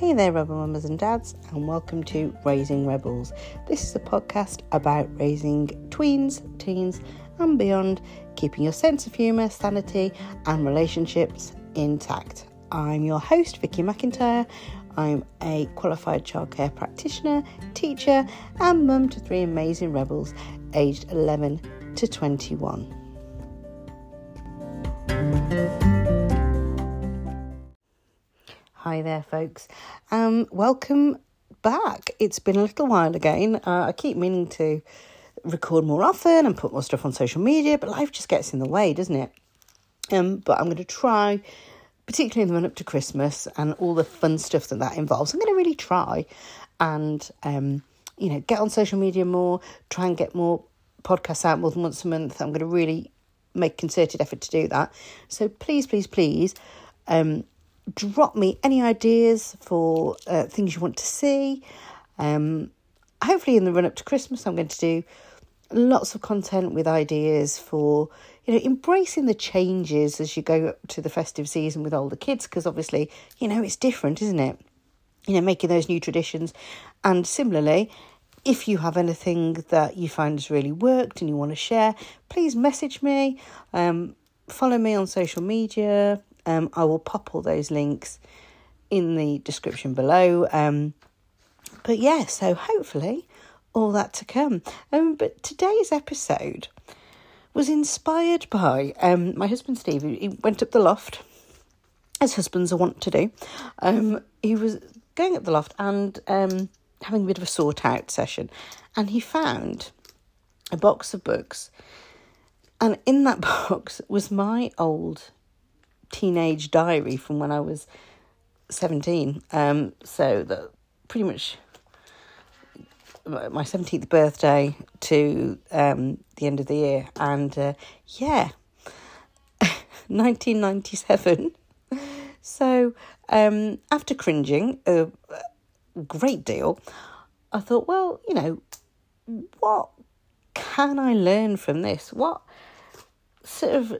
Hey there, rebel mamas and dads, and welcome to Raising Rebels. This is a podcast about raising tweens, teens and beyond, keeping your sense of humour, sanity and relationships intact. I'm your host, Vicky McIntyre. I'm a qualified childcare practitioner, teacher and mum to three amazing rebels aged 11 to 21. Hi there, folks. Welcome back. It's been a little while again. I keep meaning to record more often and put more stuff on social media, but life just gets in the way, doesn't it? But I'm going to try, particularly in the run-up to Christmas and all the fun stuff that involves, I'm going to really try and, get on social media more, try and get more podcasts out more than once a month. I'm going to really make a concerted effort to do that. So please, drop me any ideas for things you want to see. Hopefully in the run-up to Christmas, I'm going to do lots of content with ideas for, embracing the changes as you go up to the festive season with older kids, because obviously, it's different, isn't it? Making those new traditions. And similarly, if you have anything that you find has really worked and you want to share, please message me, follow me on social media. I will pop all those links in the description below. So hopefully all that to come. But today's episode was inspired by my husband, Steve. He went up the loft, as husbands are wont to do. He was going up the loft and having a bit of a sort-out session. And he found a box of books. And in that box was my old teenage diary from when I was 17. So that pretty much my 17th birthday to the end of the year. And 1997. So after cringing a great deal, I thought, well, what can I learn from this? What sort of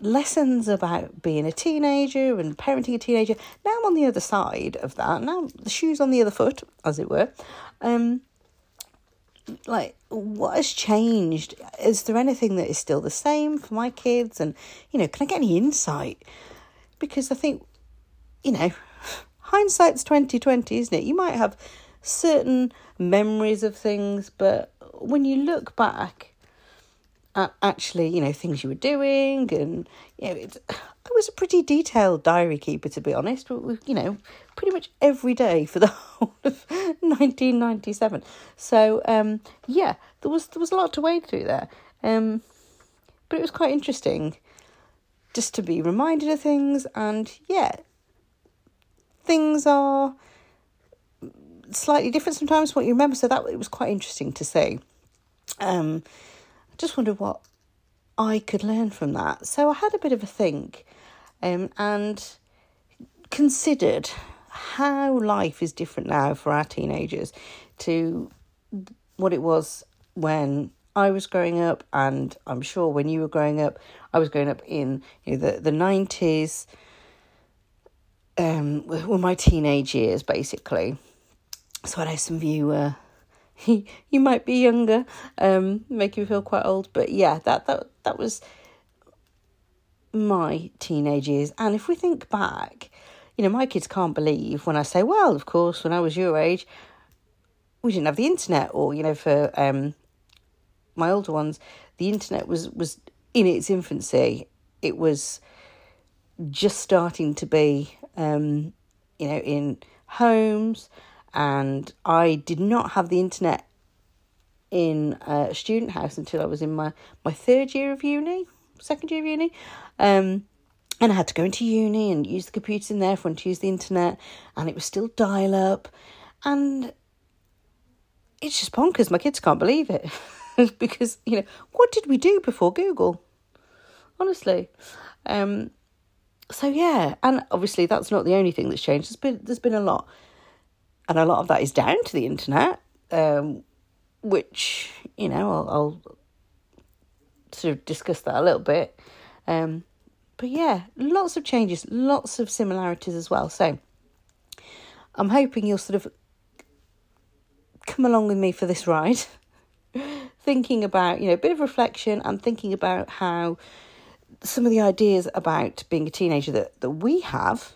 lessons about being a teenager and parenting a teenager. Now I'm on the other side of that. Now the shoe's on the other foot, as it were. What has changed? Is there anything that is still the same for my kids? And, can I get any insight? Because I think, hindsight's 2020, isn't it? You might have certain memories of things, but when you look back, actually, things you were doing, and I was a pretty detailed diary keeper, to be honest. Pretty much every day for the whole of 1997. So there was a lot to wade through there, but it was quite interesting just to be reminded of things. And things are slightly different sometimes from what you remember, so that it was quite interesting to see. Just wondered what I could learn from that. So I had a bit of a think and considered how life is different now for our teenagers to what it was when I was growing up, and I'm sure when you were growing up. I was growing up in the 90s, were my teenage years, basically. So I know some of you were... You might be younger, make you feel quite old. But that was my teenage years. And if we think back, my kids can't believe when I say, well, of course, when I was your age, we didn't have the internet. Or, for my older ones, the internet was in its infancy. It was just starting to be, in homes. And I did not have the internet in a student house until I was in my second year of uni. And I had to go into uni and use the computers in there for them to use the internet. And it was still dial-up. And it's just bonkers. My kids can't believe it. Because, what did we do before Google? Honestly. And obviously that's not the only thing that's changed. There's been a lot. And a lot of that is down to the internet, which, I'll sort of discuss that a little bit. Lots of changes, lots of similarities as well. So I'm hoping you'll sort of come along with me for this ride, thinking about, you know, a bit of reflection and thinking about how some of the ideas about being a teenager that we have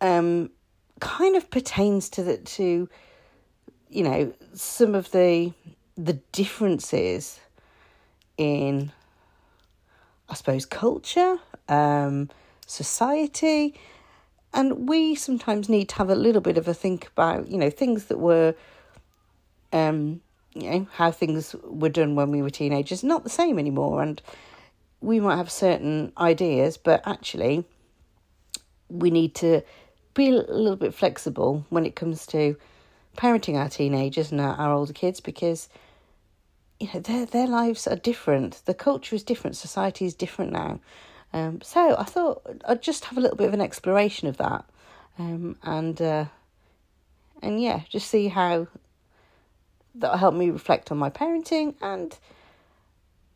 kind of pertains to you know, some of the differences in, I suppose, culture, society, and we sometimes need to have a little bit of a think about, you know, things that were, you know, how things were done when we were teenagers, not the same anymore, and we might have certain ideas, but actually we need to be a little bit flexible when it comes to parenting our teenagers and our older kids, because, you know, their lives are different, the culture is different, society is different now. So I thought I'd just have a little bit of an exploration of that, and yeah, just see how that'll help me reflect on my parenting. And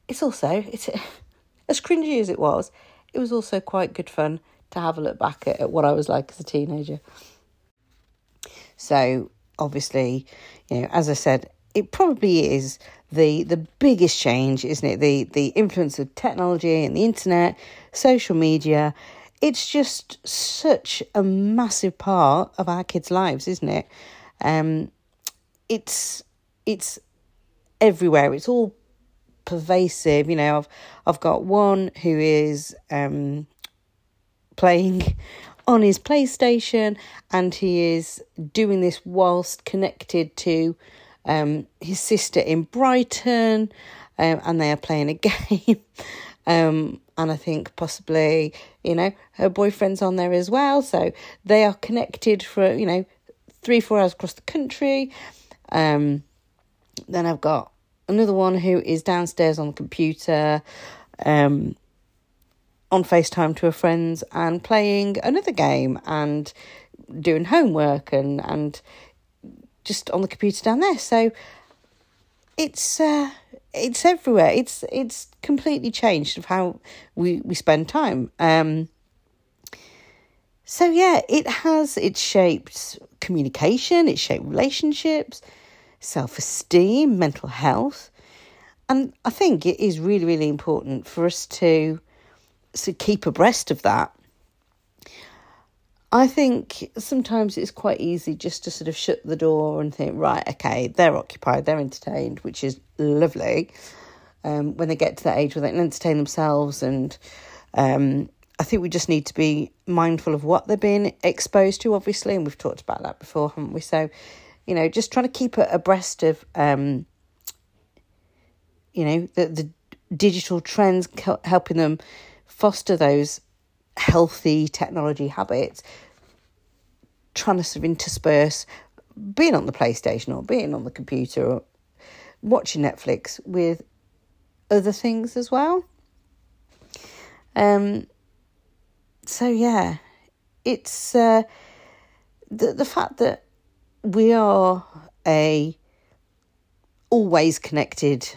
it's as cringy as it was also quite good fun to have a look back at what I was like as a teenager. So obviously, you know, as I said, it probably is the biggest change, isn't it? The influence of technology and the internet, social media. It's just such a massive part of our kids' lives, isn't it? It's everywhere. It's all pervasive. You know, I've got one who is playing on his PlayStation, and he is doing this whilst connected to his sister in Brighton, and they are playing a game, and I think possibly, you know, her boyfriend's on there as well, so they are connected for, you know, 3-4 hours across the country. Then I've got another one who is downstairs on the computer, on FaceTime to her friends and playing another game and doing homework and just on the computer down there. So it's everywhere. It's completely changed of how we spend time. So yeah, it's shaped communication, it's shaped relationships, self-esteem, mental health. And I think it is really, really important for us to keep abreast of that. I think sometimes it's quite easy just to sort of shut the door and think, right, okay, they're occupied, they're entertained, which is lovely, when they get to that age where they can entertain themselves. And I think we just need to be mindful of what they've been exposed to, obviously, and we've talked about that before, haven't we? So, you know, just trying to keep abreast of, you know, the digital trends, helping them foster those healthy technology habits, trying to sort of intersperse being on the PlayStation or being on the computer or watching Netflix with other things as well. So yeah, it's the fact that we are a always connected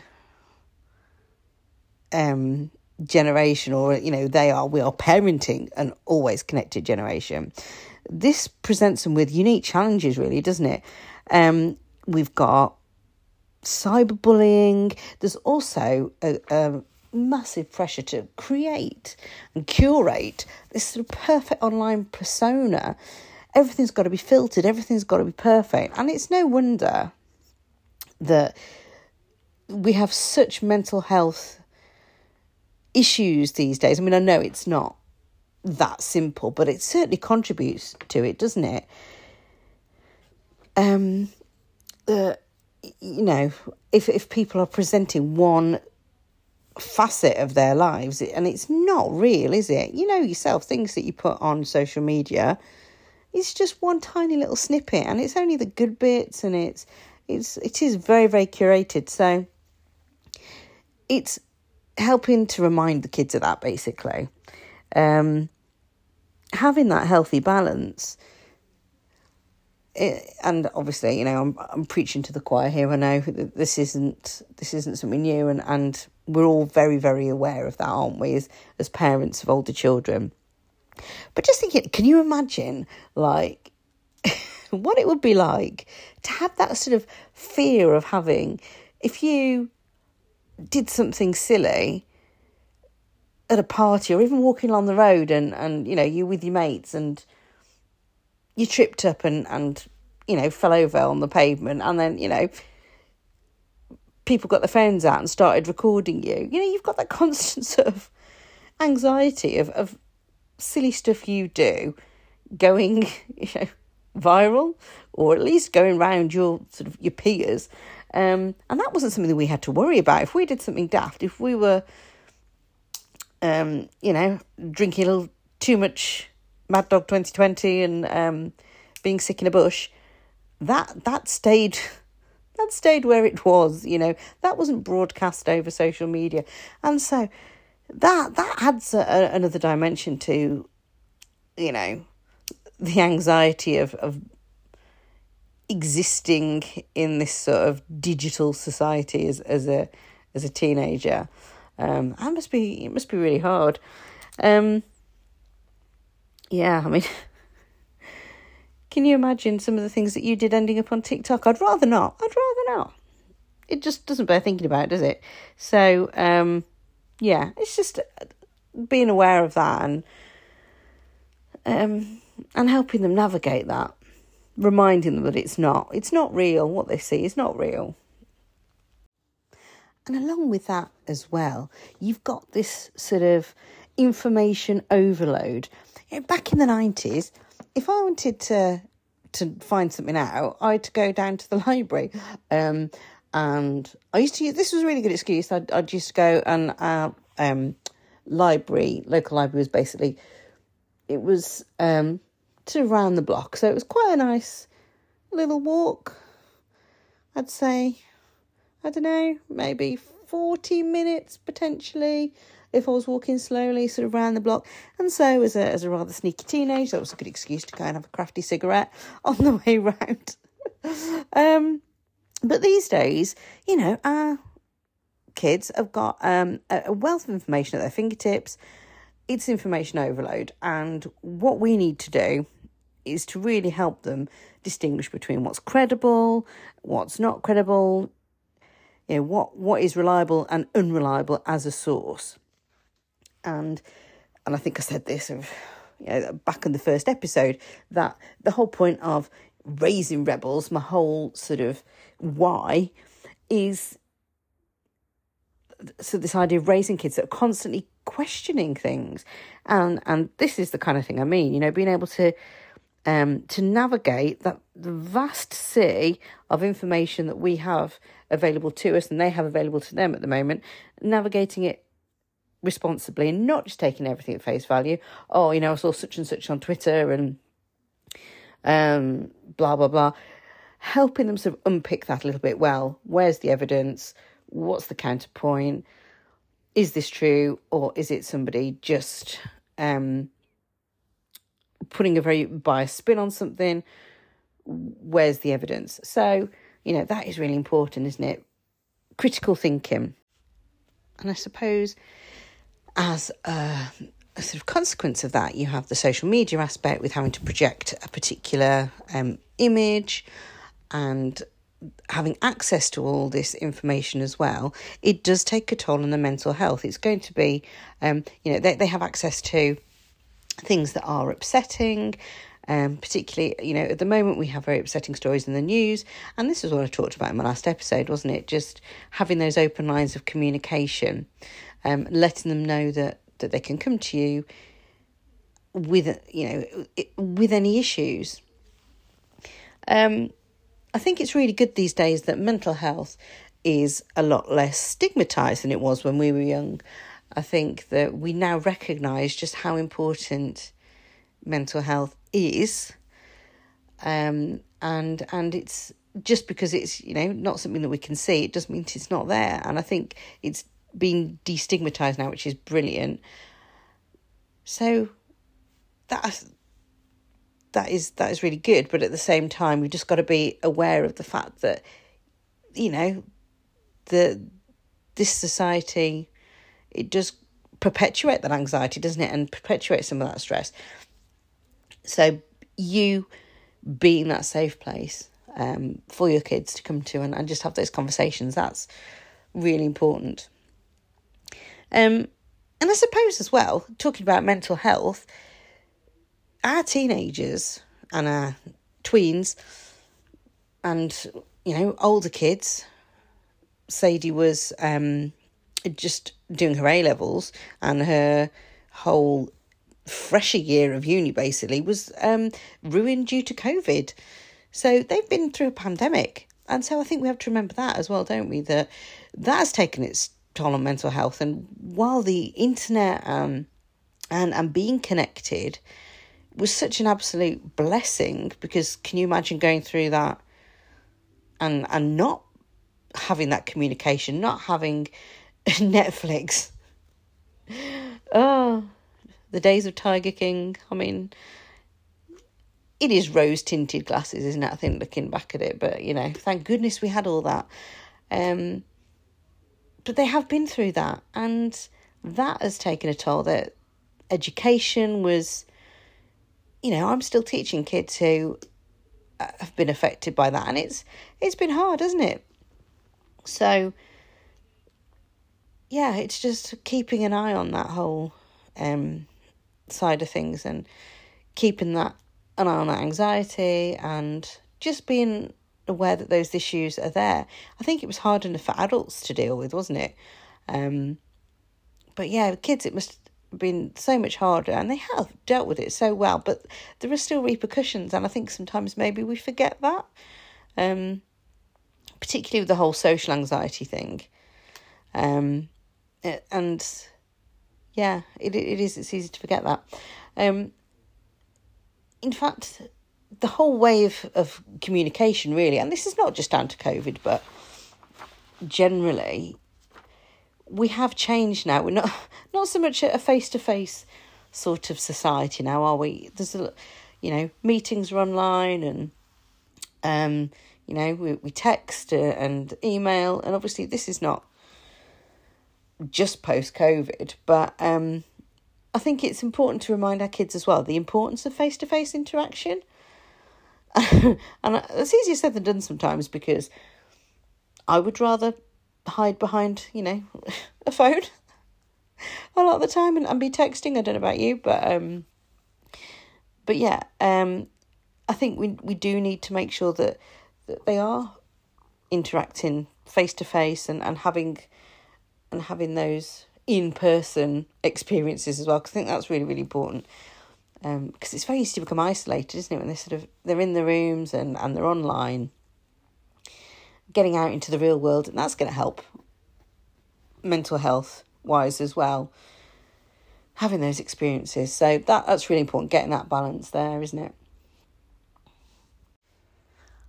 generation, or, you know, we are parenting an always connected generation. This presents them with unique challenges, really, doesn't it? We've got cyberbullying. There's also a massive pressure to create and curate this sort of perfect online persona. Everything's got to be filtered, everything's got to be perfect, and it's no wonder that we have such mental health issues these days. I mean, I know it's not that simple, but it certainly contributes to it, doesn't it? You know, if people are presenting one facet of their lives, and it's not real, is it? You know yourself, things that you put on social media, it's just one tiny little snippet, and it's only the good bits, and it is very, very curated. So it's helping to remind the kids of that, basically. Having that healthy balance. And obviously, you know, I'm preaching to the choir here. I know that this isn't something new, and we're all very, very aware of that, aren't we, as parents of older children. But just thinking, can you imagine, like, what it would be like to have that sort of fear of having, if you did something silly at a party or even walking along the road and you know, you're with your mates and you tripped up and you know, fell over on the pavement and then, you know, people got their phones out and started recording you. You know, you've got that constant sort of anxiety of silly stuff you do going, you know, viral, or at least going round your sort of your peers. And that wasn't something that we had to worry about. If we did something daft, if we were, you know, drinking a little too much Mad Dog 2020 and being sick in a bush, that stayed where it was. You know, that wasn't broadcast over social media, and so that adds another dimension to, you know, the anxiety of existing in this sort of digital society as a teenager. It must be really hard. Yeah, I mean, can you imagine some of the things that you did ending up on TikTok? I'd rather not. It just doesn't bear thinking about, does it? So, yeah, it's just being aware of that and helping them navigate that, reminding them that it's not real. What they see is not real. And along with that as well, you've got this sort of information overload. You know, back in the 90s, if I wanted to find something out, I'd go down to the library. And I used to use, this was a really good excuse. I'd used to go, and our local library was basically, it was sort of round the block. So it was quite a nice little walk. I'd say, I don't know, maybe 40 minutes potentially, if I was walking slowly sort of round the block. And so as a rather sneaky teenager, that was a good excuse to go and have a crafty cigarette on the way round. But these days, you know, our kids have got a wealth of information at their fingertips. It's information overload. And what we need to do is to really help them distinguish between what's credible, what's not credible, you know, what is reliable and unreliable as a source. And I think I said this, of, you know, back in the first episode, that the whole point of Raising Rebels, my whole sort of why, is so this idea of raising kids that are constantly questioning things, and this is the kind of thing I mean. You know, being able to navigate that the vast sea of information that we have available to us and they have available to them at the moment, navigating it responsibly and not just taking everything at face value. Oh, you know, I saw such and such on Twitter and blah, blah, blah. Helping them sort of unpick that a little bit. Well, where's the evidence? What's the counterpoint? Is this true? Or is it somebody just putting a very biased spin on something? Where's the evidence? So, you know, that is really important, isn't it? Critical thinking. And I suppose as a sort of consequence of that, you have the social media aspect with having to project a particular image and having access to all this information as well. It does take a toll on the mental health. It's going to be, you know, they have access to things that are upsetting, particularly, you know, at the moment we have very upsetting stories in the news. And this is what I talked about in my last episode, wasn't it? Just having those open lines of communication, letting them know that they can come to you with, you know, with any issues. I think it's really good these days that mental health is a lot less stigmatised than it was when we were young. I think that we now recognise just how important mental health is, and it's just because it's, you know, not something that we can see, it doesn't mean it's not there. And I think it's being destigmatised now, which is brilliant. So that is really good. But at the same time, we've just got to be aware of the fact that, you know, this society, it does perpetuate that anxiety, doesn't it? And perpetuate some of that stress. So you being that safe place for your kids to come to and just have those conversations, that's really important. And I suppose as well, talking about mental health, our teenagers and our tweens and, you know, older kids, Sadie was just doing her A-levels, and her whole fresher year of uni basically was ruined due to COVID. So they've been through a pandemic. And so I think we have to remember that as well, don't we? That has taken its toll on mental health. And while the internet and being connected was such an absolute blessing, because can you imagine going through that and not having that communication, not having Netflix? Oh, the days of Tiger King. I mean, it is rose-tinted glasses, isn't it? I think looking back at it, but, you know, thank goodness we had all that. But they have been through that, and that has taken a toll. That education was... You know, I'm still teaching kids who have been affected by that, and it's been hard, hasn't it? So, yeah, it's just keeping an eye on that whole side of things, and keeping an eye on that anxiety, and just being aware that those issues are there. I think it was hard enough for adults to deal with, wasn't it? But yeah, with kids, it must been so much harder, and they have dealt with it so well, but there are still repercussions, and I think sometimes maybe we forget that, particularly with the whole social anxiety thing. And yeah, it's easy to forget that. In fact, the whole way of communication really, and this is not just down to COVID, but generally we have changed now. We're not so much a face-to-face sort of society now, are we? There's meetings are online, and we text and email, and obviously this is not just post-COVID, but I think it's important to remind our kids as well the importance of face-to-face interaction. And it's easier said than done sometimes, because I would rather hide behind, a phone a lot of the time and be texting. I don't know about you, but yeah, I think we do need to make sure that they are interacting face to face and having those in-person experiences as well, because I think that's really, really important, because it's very easy to become isolated, isn't it, when they're in the rooms and they're online, getting out into the real world, and that's going to help mental health wise as well, having those experiences. So that's really important, getting that balance there, isn't it?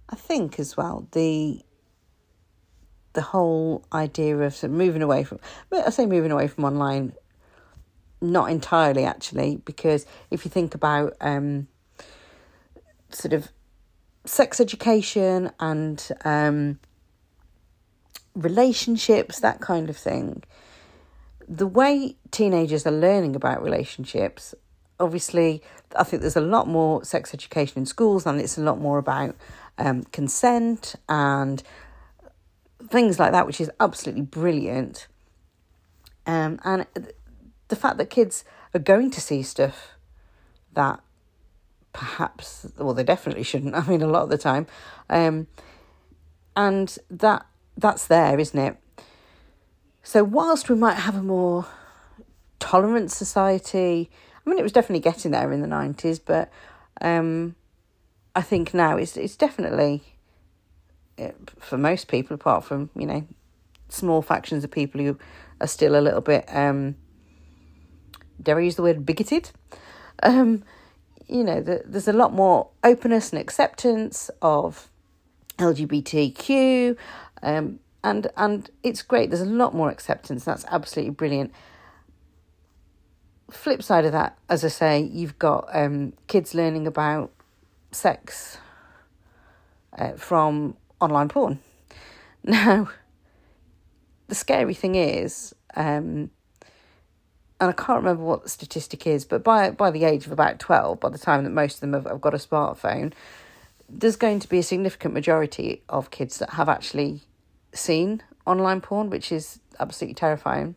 I think as well the whole idea of moving away from online, not entirely actually, because if you think about sort of sex education and relationships, that kind of thing, the way teenagers are learning about relationships, obviously I think there's a lot more sex education in schools, and it's a lot more about consent and things like that, which is absolutely brilliant. And the fact that kids are going to see stuff that perhaps, well, they definitely shouldn't, I mean, a lot of the time, and that's there, isn't it? So whilst we might have a more tolerant society, I mean, it was definitely getting there in the 90s, but I think now it's definitely, for most people, apart from, small factions of people who are still a little bit, dare I use the word bigoted? There's a lot more openness and acceptance of LGBTQ, and it's great. There's a lot more acceptance. That's absolutely brilliant. Flip side of that, as I say, you've got kids learning about sex from online porn. Now, the scary thing is and I can't remember what the statistic is, but by the age of about 12, by the time that most of them have got a smartphone, there's going to be a significant majority of kids that have actually seen online porn, which is absolutely terrifying.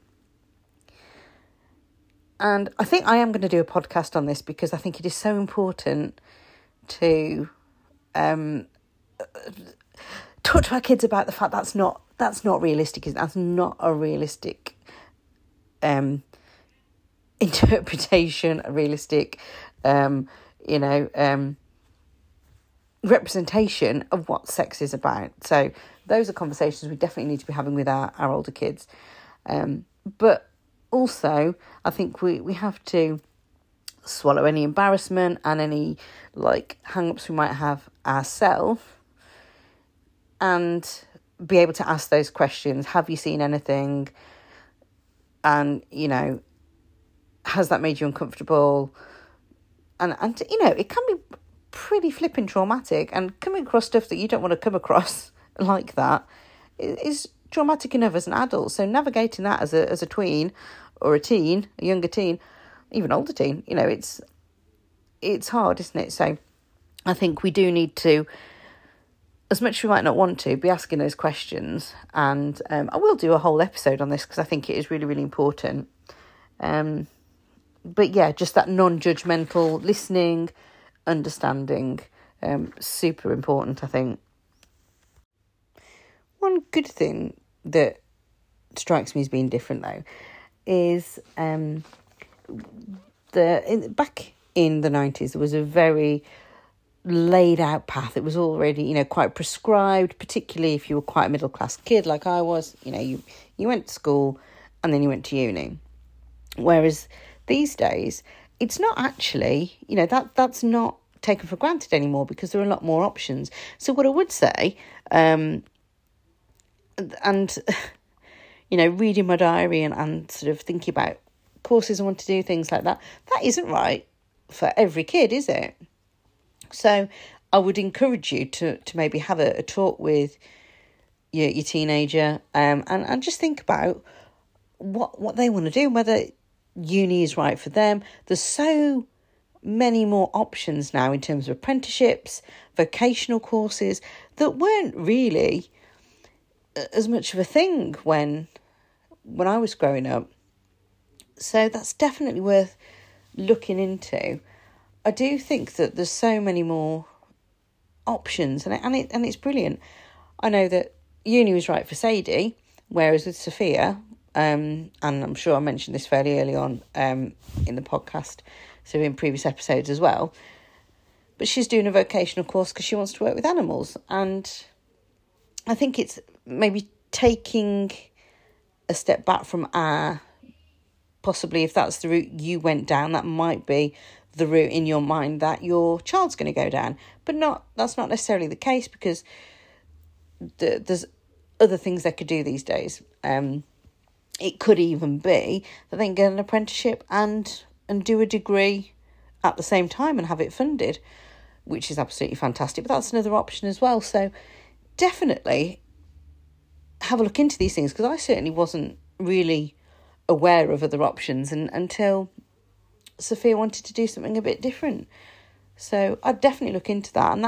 And I think I am going to do a podcast on this because I think it is so important to talk to our kids about the fact that's not realistic. That's not a realistic interpretation, a realistic, representation of what sex is about. So those are conversations we definitely need to be having with our older kids. But also, I think we have to swallow any embarrassment and any hang-ups we might have ourselves, and be able to ask those questions. Have you seen anything? And, has that made you uncomfortable? And it can be pretty flipping traumatic, and coming across stuff that you don't want to come across like that is traumatic enough as an adult. So navigating that as a tween or a teen, a younger teen, even older teen, it's hard, isn't it? So I think we do need to, as much as we might not want to, be asking those questions. And I will do a whole episode on this because I think it is really, really important. But yeah, just that non-judgmental listening, understanding, super important, I think. One good thing that strikes me as being different, though, is back in the 90s, there was a very laid out path. It was already, quite prescribed, particularly if you were quite a middle class kid like I was. You went to school and then you went to uni. Whereas these days, it's not actually, that's not taken for granted anymore because there are a lot more options. So what I would say, reading my diary and sort of thinking about courses I want to do, things like that, that isn't right for every kid, is it? So I would encourage you to maybe have a talk with your teenager and just think about what they want to do, whether uni is right for them. There's so many more options now in terms of apprenticeships, vocational courses that weren't really as much of a thing when I was growing up. So that's definitely worth looking into. I do think that there's so many more options and it's brilliant. I know that uni was right for Sadie, whereas with Sophia, and I'm sure I mentioned this fairly early on in the podcast, so in previous episodes as well, but she's doing a vocational course because she wants to work with animals. And I think it's maybe taking a step back from possibly if that's the route you went down, that might be the route in your mind that your child's going to go down. But that's not necessarily the case because there's other things they could do these days. It could even be that they can get an apprenticeship and do a degree at the same time and have it funded, which is absolutely fantastic. But that's another option as well. So definitely have a look into these things, because I certainly wasn't really aware of other options until Sophia wanted to do something a bit different. So I'd definitely look into that, and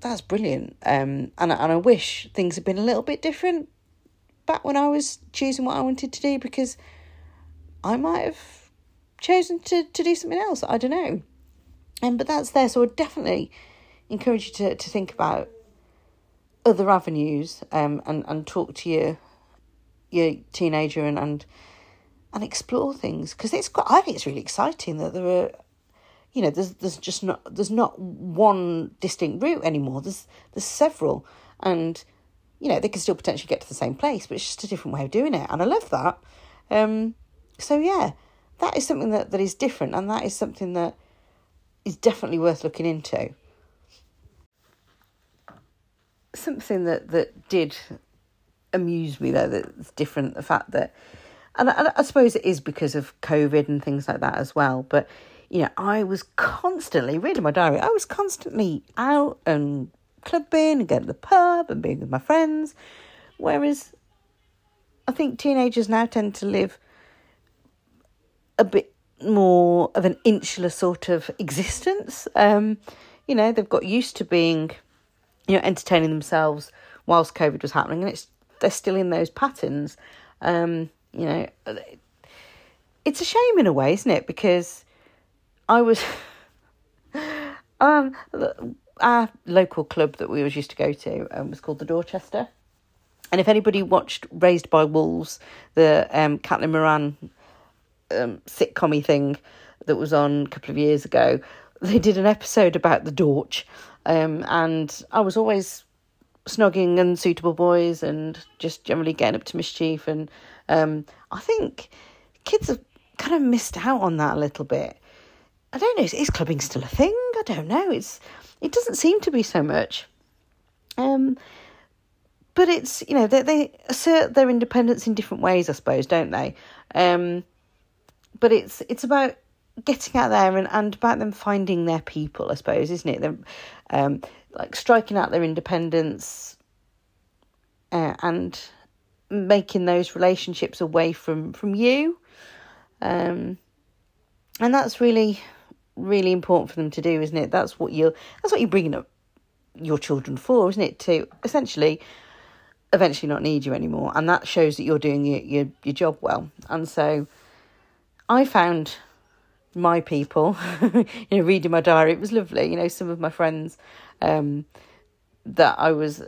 that's brilliant. And I wish things had been a little bit different back when I was choosing what I wanted to do, because I might have chosen to do something else. I don't know. But that's there, so I'd definitely encourage you to think about other avenues and talk to your teenager and explore things, because I think it's really exciting that there are, there's not one distinct route anymore. There's several, and they can still potentially get to the same place, but it's just a different way of doing it, and I love that. So yeah, that is something that is different, and that is something that is definitely worth looking into. Something that did amuse me, though, that's different, the fact that, and I suppose it is because of COVID and things like that as well, but, I was constantly reading my diary. I was constantly out and clubbing and going to the pub and being with my friends, whereas I think teenagers now tend to live a bit more of an insular sort of existence. You know, they've got used to being, you know, entertaining themselves whilst COVID was happening, and they're still in those patterns. You know, it's a shame in a way, isn't it? Because I was, our local club that we always used to go to was called The Dorchester. And if anybody watched Raised by Wolves, the Caitlin Moran sitcom-y thing that was on a couple of years ago, they did an episode about the Dorch. And I was always snogging unsuitable boys and just generally getting up to mischief. And I think kids have kind of missed out on that a little bit. I don't know, is clubbing still a thing? I don't know. It doesn't seem to be so much. But it's, you know, they assert their independence in different ways, I suppose, don't they? But it's about getting out there and about them finding their people, I suppose, isn't it? They're, like striking out their independence and making those relationships away from you. And that's really, really important for them to do, isn't it? That's what you're bringing up your children for, isn't it? To essentially, eventually not need you anymore. And that shows that you're doing your job well. And so I found my people, you know, reading my diary, it was lovely. You know, some of my friends that I was,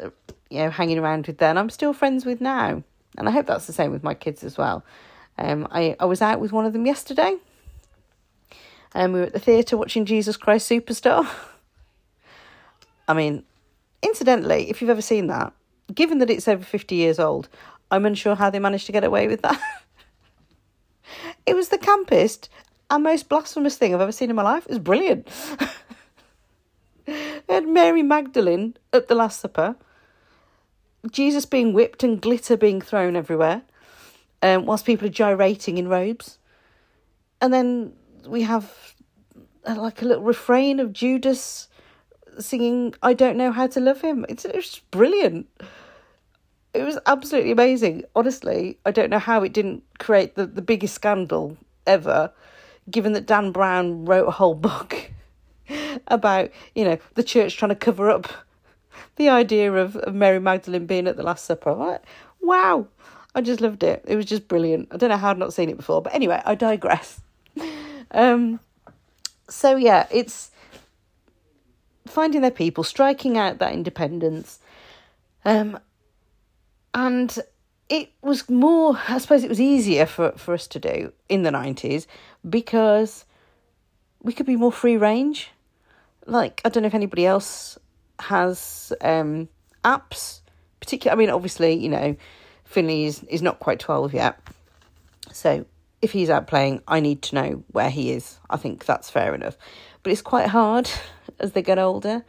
you know, hanging around with then, I'm still friends with now. And I hope that's the same with my kids as well. I was out with one of them yesterday. And we were at the theatre watching Jesus Christ Superstar. I mean, incidentally, if you've ever seen that, given that it's over 50 years old, I'm unsure how they managed to get away with that. It was the campest and most blasphemous thing I've ever seen in my life. It was brilliant. They had Mary Magdalene at the Last Supper, Jesus being whipped and glitter being thrown everywhere, whilst people are gyrating in robes. And then we have like a little refrain of Judas singing I Don't Know How to Love Him. It was brilliant. It was absolutely amazing. Honestly, I don't know how it didn't create the biggest scandal ever, given that Dan Brown wrote a whole book about, you know, the church trying to cover up the idea of Mary Magdalene being at the Last Supper. Like, wow, I just loved it. It was just brilliant. I don't know how I'd not seen it before, but anyway, I digress. So yeah, it's finding their people, striking out that independence. And it was more, I suppose it was easier for us to do in the 90s because we could be more free range. Like, I don't know if anybody else has apps, particularly. I mean, obviously, you know, Finley is not quite 12 yet. So if he's out playing, I need to know where he is. I think that's fair enough. But it's quite hard as they get older.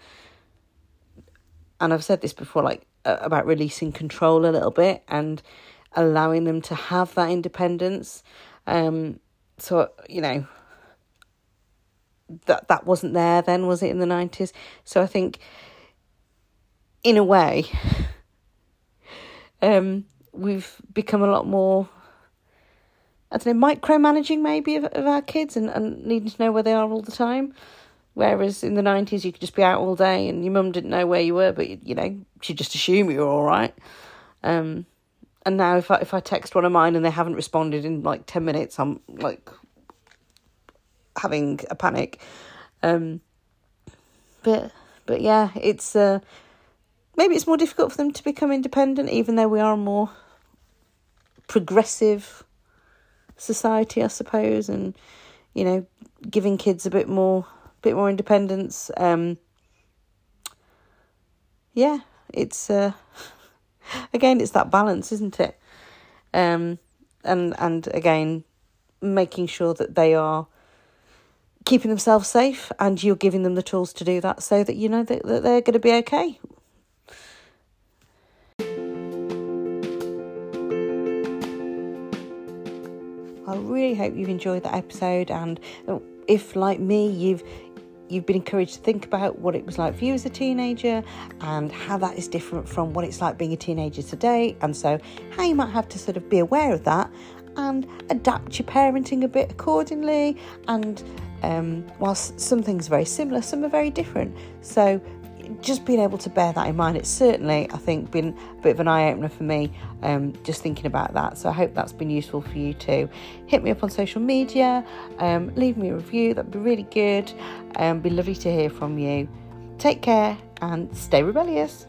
And I've said this before, like, about releasing control a little bit and allowing them to have that independence. So, you know, that wasn't there then, was it, in the 90s? So I think, in a way, we've become a lot more, I don't know, micromanaging maybe of our kids and needing to know where they are all the time. Whereas in the 90s, you could just be out all day and your mum didn't know where you were, but, you know, she'd just assume you were all right. And now if I text one of mine and they haven't responded in, like, 10 minutes, I'm, like, having a panic. But yeah, it's maybe it's more difficult for them to become independent, even though we are a more progressive society, I suppose, and, you know, giving kids a bit more independence. Yeah, it's again, it's that balance, isn't it? And again, making sure that they are keeping themselves safe and you're giving them the tools to do that, so that you know that they're going to be okay. I really hope you've enjoyed that episode, and if, like me, you've been encouraged to think about what it was like for you as a teenager and how that is different from what it's like being a teenager today, and so how you might have to sort of be aware of that and adapt your parenting a bit accordingly. And whilst some things are very similar, some are very different. So just being able to bear that in mind, it's certainly, I think, been a bit of an eye-opener for me, just thinking about that. So I hope that's been useful for you too. Hit me up on social media, leave me a review, that'd be really good. Be lovely to hear from you. Take care and stay rebellious.